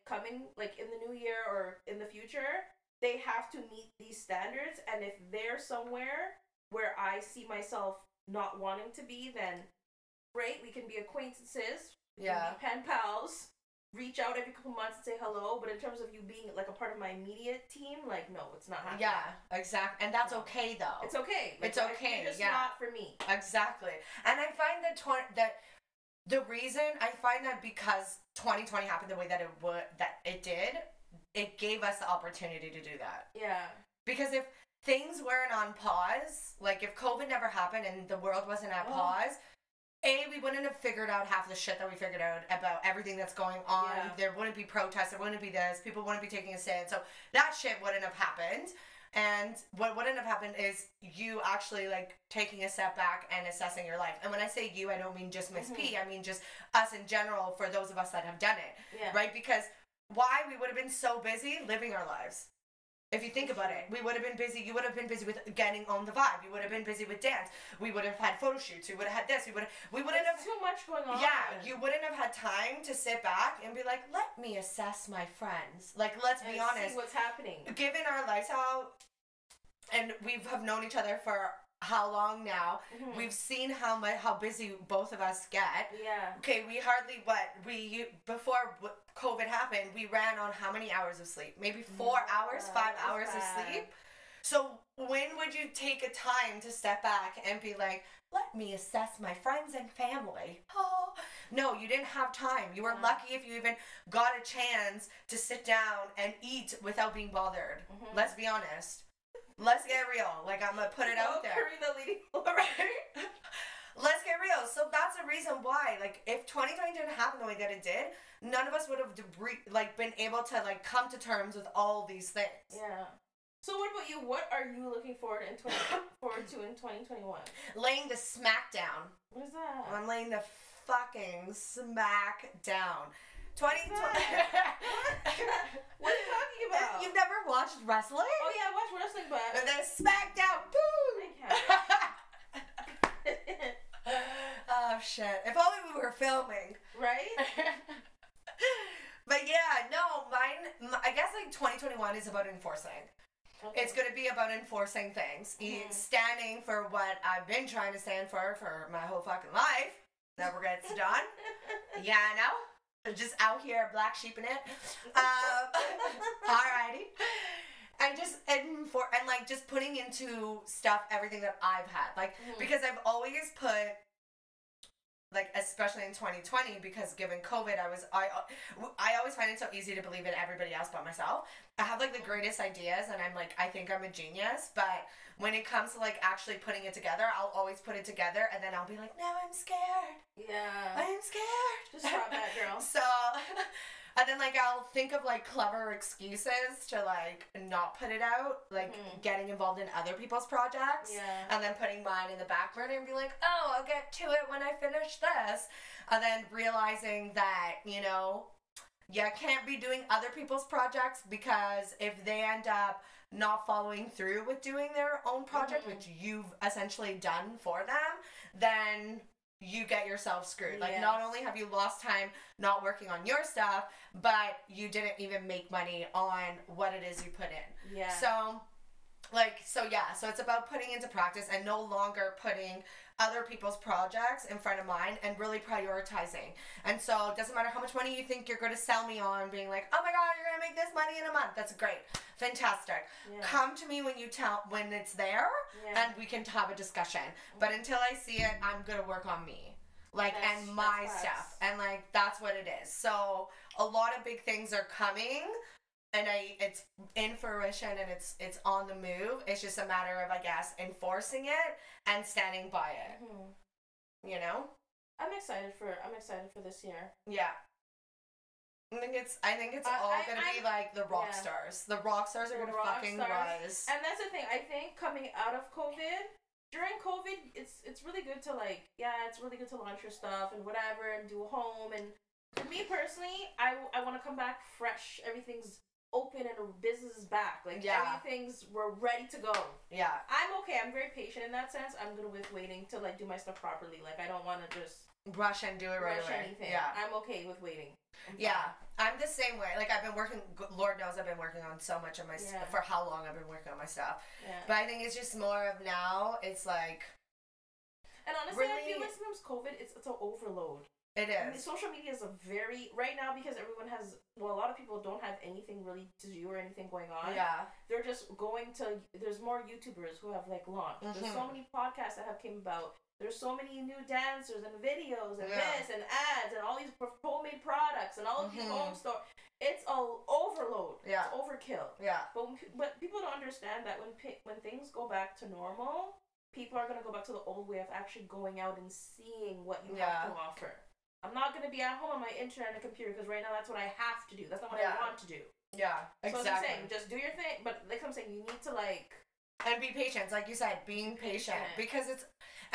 coming, in the new year or in the future, they have to meet these standards. And if they're somewhere where I see myself not wanting to be, then great, we can be acquaintances, we can be pen pals, reach out every couple months and say hello. But in terms of you being, a part of my immediate team, no, it's not happening. Yeah, exactly. And that's okay, though. It's okay. It's okay, it's not for me. Exactly. And I find that the reason I find that, because 2020 happened the way that it did, it gave us the opportunity to do that. Yeah. Because if things weren't on pause, if COVID never happened and the world wasn't at pause, A, we wouldn't have figured out half the shit that we figured out about everything that's going on. Yeah. There wouldn't be protests. There wouldn't be this. People wouldn't be taking a stand. So that shit wouldn't have happened. And what wouldn't have happened is you actually, like, taking a step back and assessing your life. And when I say you, I don't mean just Miss P. I mean just us in general, for those of us that have done it. Yeah. Right? Because why? We would have been so busy living our lives. If you think about it, we would have been busy. You would have been busy with getting on the vibe. You would have been busy with dance. We would have had photo shoots. We would have had this. We wouldn't have too much going on. Yeah, you wouldn't have had time to sit back and be like, let me assess my friends. Like, let's be honest. See what's happening. Given our lifestyle, and we have known each other for how long now? Mm-hmm. We've seen how busy both of us get. Yeah. Okay, we hardly before COVID happened, we ran on how many hours of sleep? Maybe 4 hours, 5 hours of sleep. So when would you take a time to step back and be like, let me assess my friends and family? Oh, no, you didn't have time. You were lucky if you even got a chance to sit down and eat without being bothered. Mm-hmm. Let's be honest. Let's get real. Like, I'm going to put it out there. Karina leading. All right. Let's get real. So that's the reason why, like, if 2020 didn't happen the way that it did, none of us would have, been able to, like, come to terms with all these things. Yeah. So what about you? What are you looking forward to in 2021? Laying the smack down. What is that? I'm laying the fucking smack down. 2020. What are you talking about? You've never watched wrestling? Oh yeah, I watch wrestling, but and then SmackDown. Boom. Oh shit! If only we were filming, right? But yeah, no, mine. I guess like 2021 is about enforcing. Okay. It's gonna be about enforcing things, standing for what I've been trying to stand for my whole fucking life. Never gets done. Yeah, I know. Just out here, black sheep in it. Alrighty. And just putting into stuff everything that I've had. Like, because I've always put, like, especially in 2020, because given COVID, I always find it so easy to believe in everybody else but myself. I have, like, the greatest ideas, and I'm, like, I think I'm a genius, but when it comes to, like, actually putting it together, I'll always put it together, and then I'll be like, no, I'm scared. Yeah. I'm scared. Just drop that, girl. So, and then, like, I'll think of, like, clever excuses to, like, not put it out, like, getting involved in other people's projects, and then putting mine in the back burner and be like, oh, I'll get to it when I finish this, and then realizing that, you know, you can't be doing other people's projects, because if they end up not following through with doing their own project, which you've essentially done for them, then you get yourself screwed. Like, not only have you lost time not working on your stuff, but you didn't even make money on what it is you put in. Yeah. So it's about putting into practice and no longer putting other people's projects in front of mine and really prioritizing. And so it doesn't matter how much money you think you're going to sell me on, being like, oh my God, you're going to make this money in a month. That's great. Fantastic. Yeah. Come to me when it's there and we can have a discussion. But until I see it, I'm going to work on me. Like, and my stuff. And, like, that's what it is. So a lot of big things are coming. And it's in fruition, and it's on the move. It's just a matter of, I guess, enforcing it and standing by it. Mm-hmm. You know? I'm excited for this year. Yeah. I think it's all gonna be like the rock stars. The rock stars are gonna fucking rise. And that's the thing. I think coming out of COVID, during COVID, it's really good to launch your stuff and whatever and do home. And for me personally, I want to come back fresh. Everything's open and business is back. Like, everything's, we're ready to go. Yeah. I'm okay. I'm very patient in that sense. I'm good with waiting to, like, do my stuff properly. Like, I don't want to just rush and do it right away. Anything. Yeah. I'm okay with waiting. I'm the same way. Like, I've been working, Lord knows I've been working on so much of my stuff for how long I've been working on my stuff. Yeah. But I think it's just more of now, it's like, and honestly, really, I feel like sometimes COVID, it's an overload. It is. I mean, social media is right now, because everyone has, a lot of people don't have anything really to do or anything going on. Yeah. They're just there's more YouTubers who have, like, launched. Mm-hmm. There's so many podcasts that have came about. There's so many new dancers and videos and this and ads and all these homemade products and all of these home stores. It's all overload. Yeah. It's overkill. Yeah. But people don't understand that when things go back to normal, people are going to go back to the old way of actually going out and seeing what you have to offer. I'm not going to be at home on my internet and a computer because right now that's what I have to do. That's not what I want to do. Yeah, exactly. So as I'm saying, just do your thing. But like I'm saying, you need to like... And be patient. Like you said, being patient. Because it's...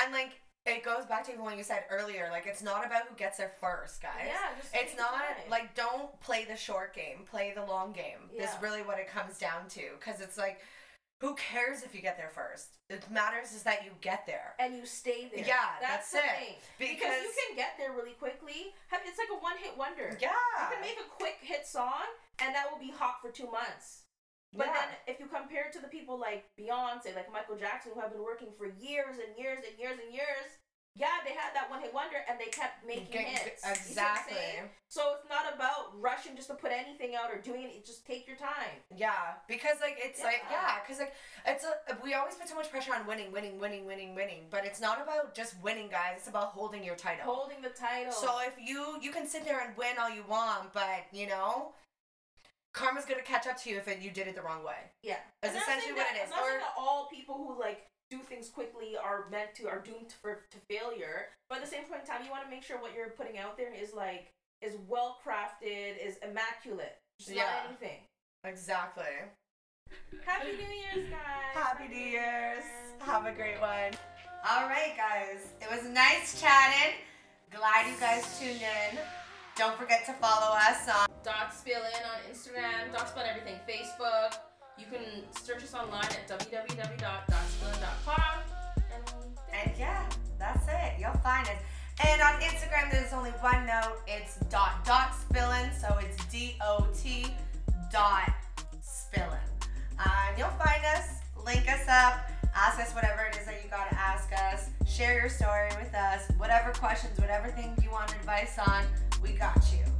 And like... It goes back to what you said earlier. Like, it's not about who gets there first, guys. Yeah, just it's not, like, don't play the short game. Play the long game. Yeah. Is really what it comes down to. Because it's like, who cares if you get there first? It matters is that you get there. And you stay there. Yeah, that's the it. Thing. Because you can get there really quickly. It's like a one-hit wonder. Yeah. You can make a quick hit song, and that will be hot for 2 months. But then, if you compare it to the people like Beyonce, like Michael Jackson, who have been working for years and years and years and years, they had that one hit wonder and they kept making hits. Exactly. So it's not about rushing just to put anything out or doing it. Just take your time. Yeah, because like it's like because like it's we always put so much pressure on winning, but it's not about just winning, guys. It's about holding your title. Holding the title. So if you can sit there and win all you want, but you know. Karma's gonna catch up to you if you did it the wrong way. Yeah, that's essentially what it is. I'm not saying that all people who like do things quickly are meant to are doomed to failure. But at the same point in time, you want to make sure what you're putting out there is like is well crafted, is immaculate, just not anything. Exactly. Happy New Year's, guys. Happy New Year's. Have a great one. All right, guys. It was nice chatting. Glad you guys tuned in. Don't forget to follow us on .spillin on Instagram, .spillin everything, Facebook. You can search us online at www.spillin.com. And yeah, that's it. You'll find us. And on Instagram, there's only one note. It's .spillin, so it's .spillin. You'll find us, link us up, ask us whatever it is that you gotta ask us. Share your story with us. Whatever questions, whatever thing you want advice on, we got you.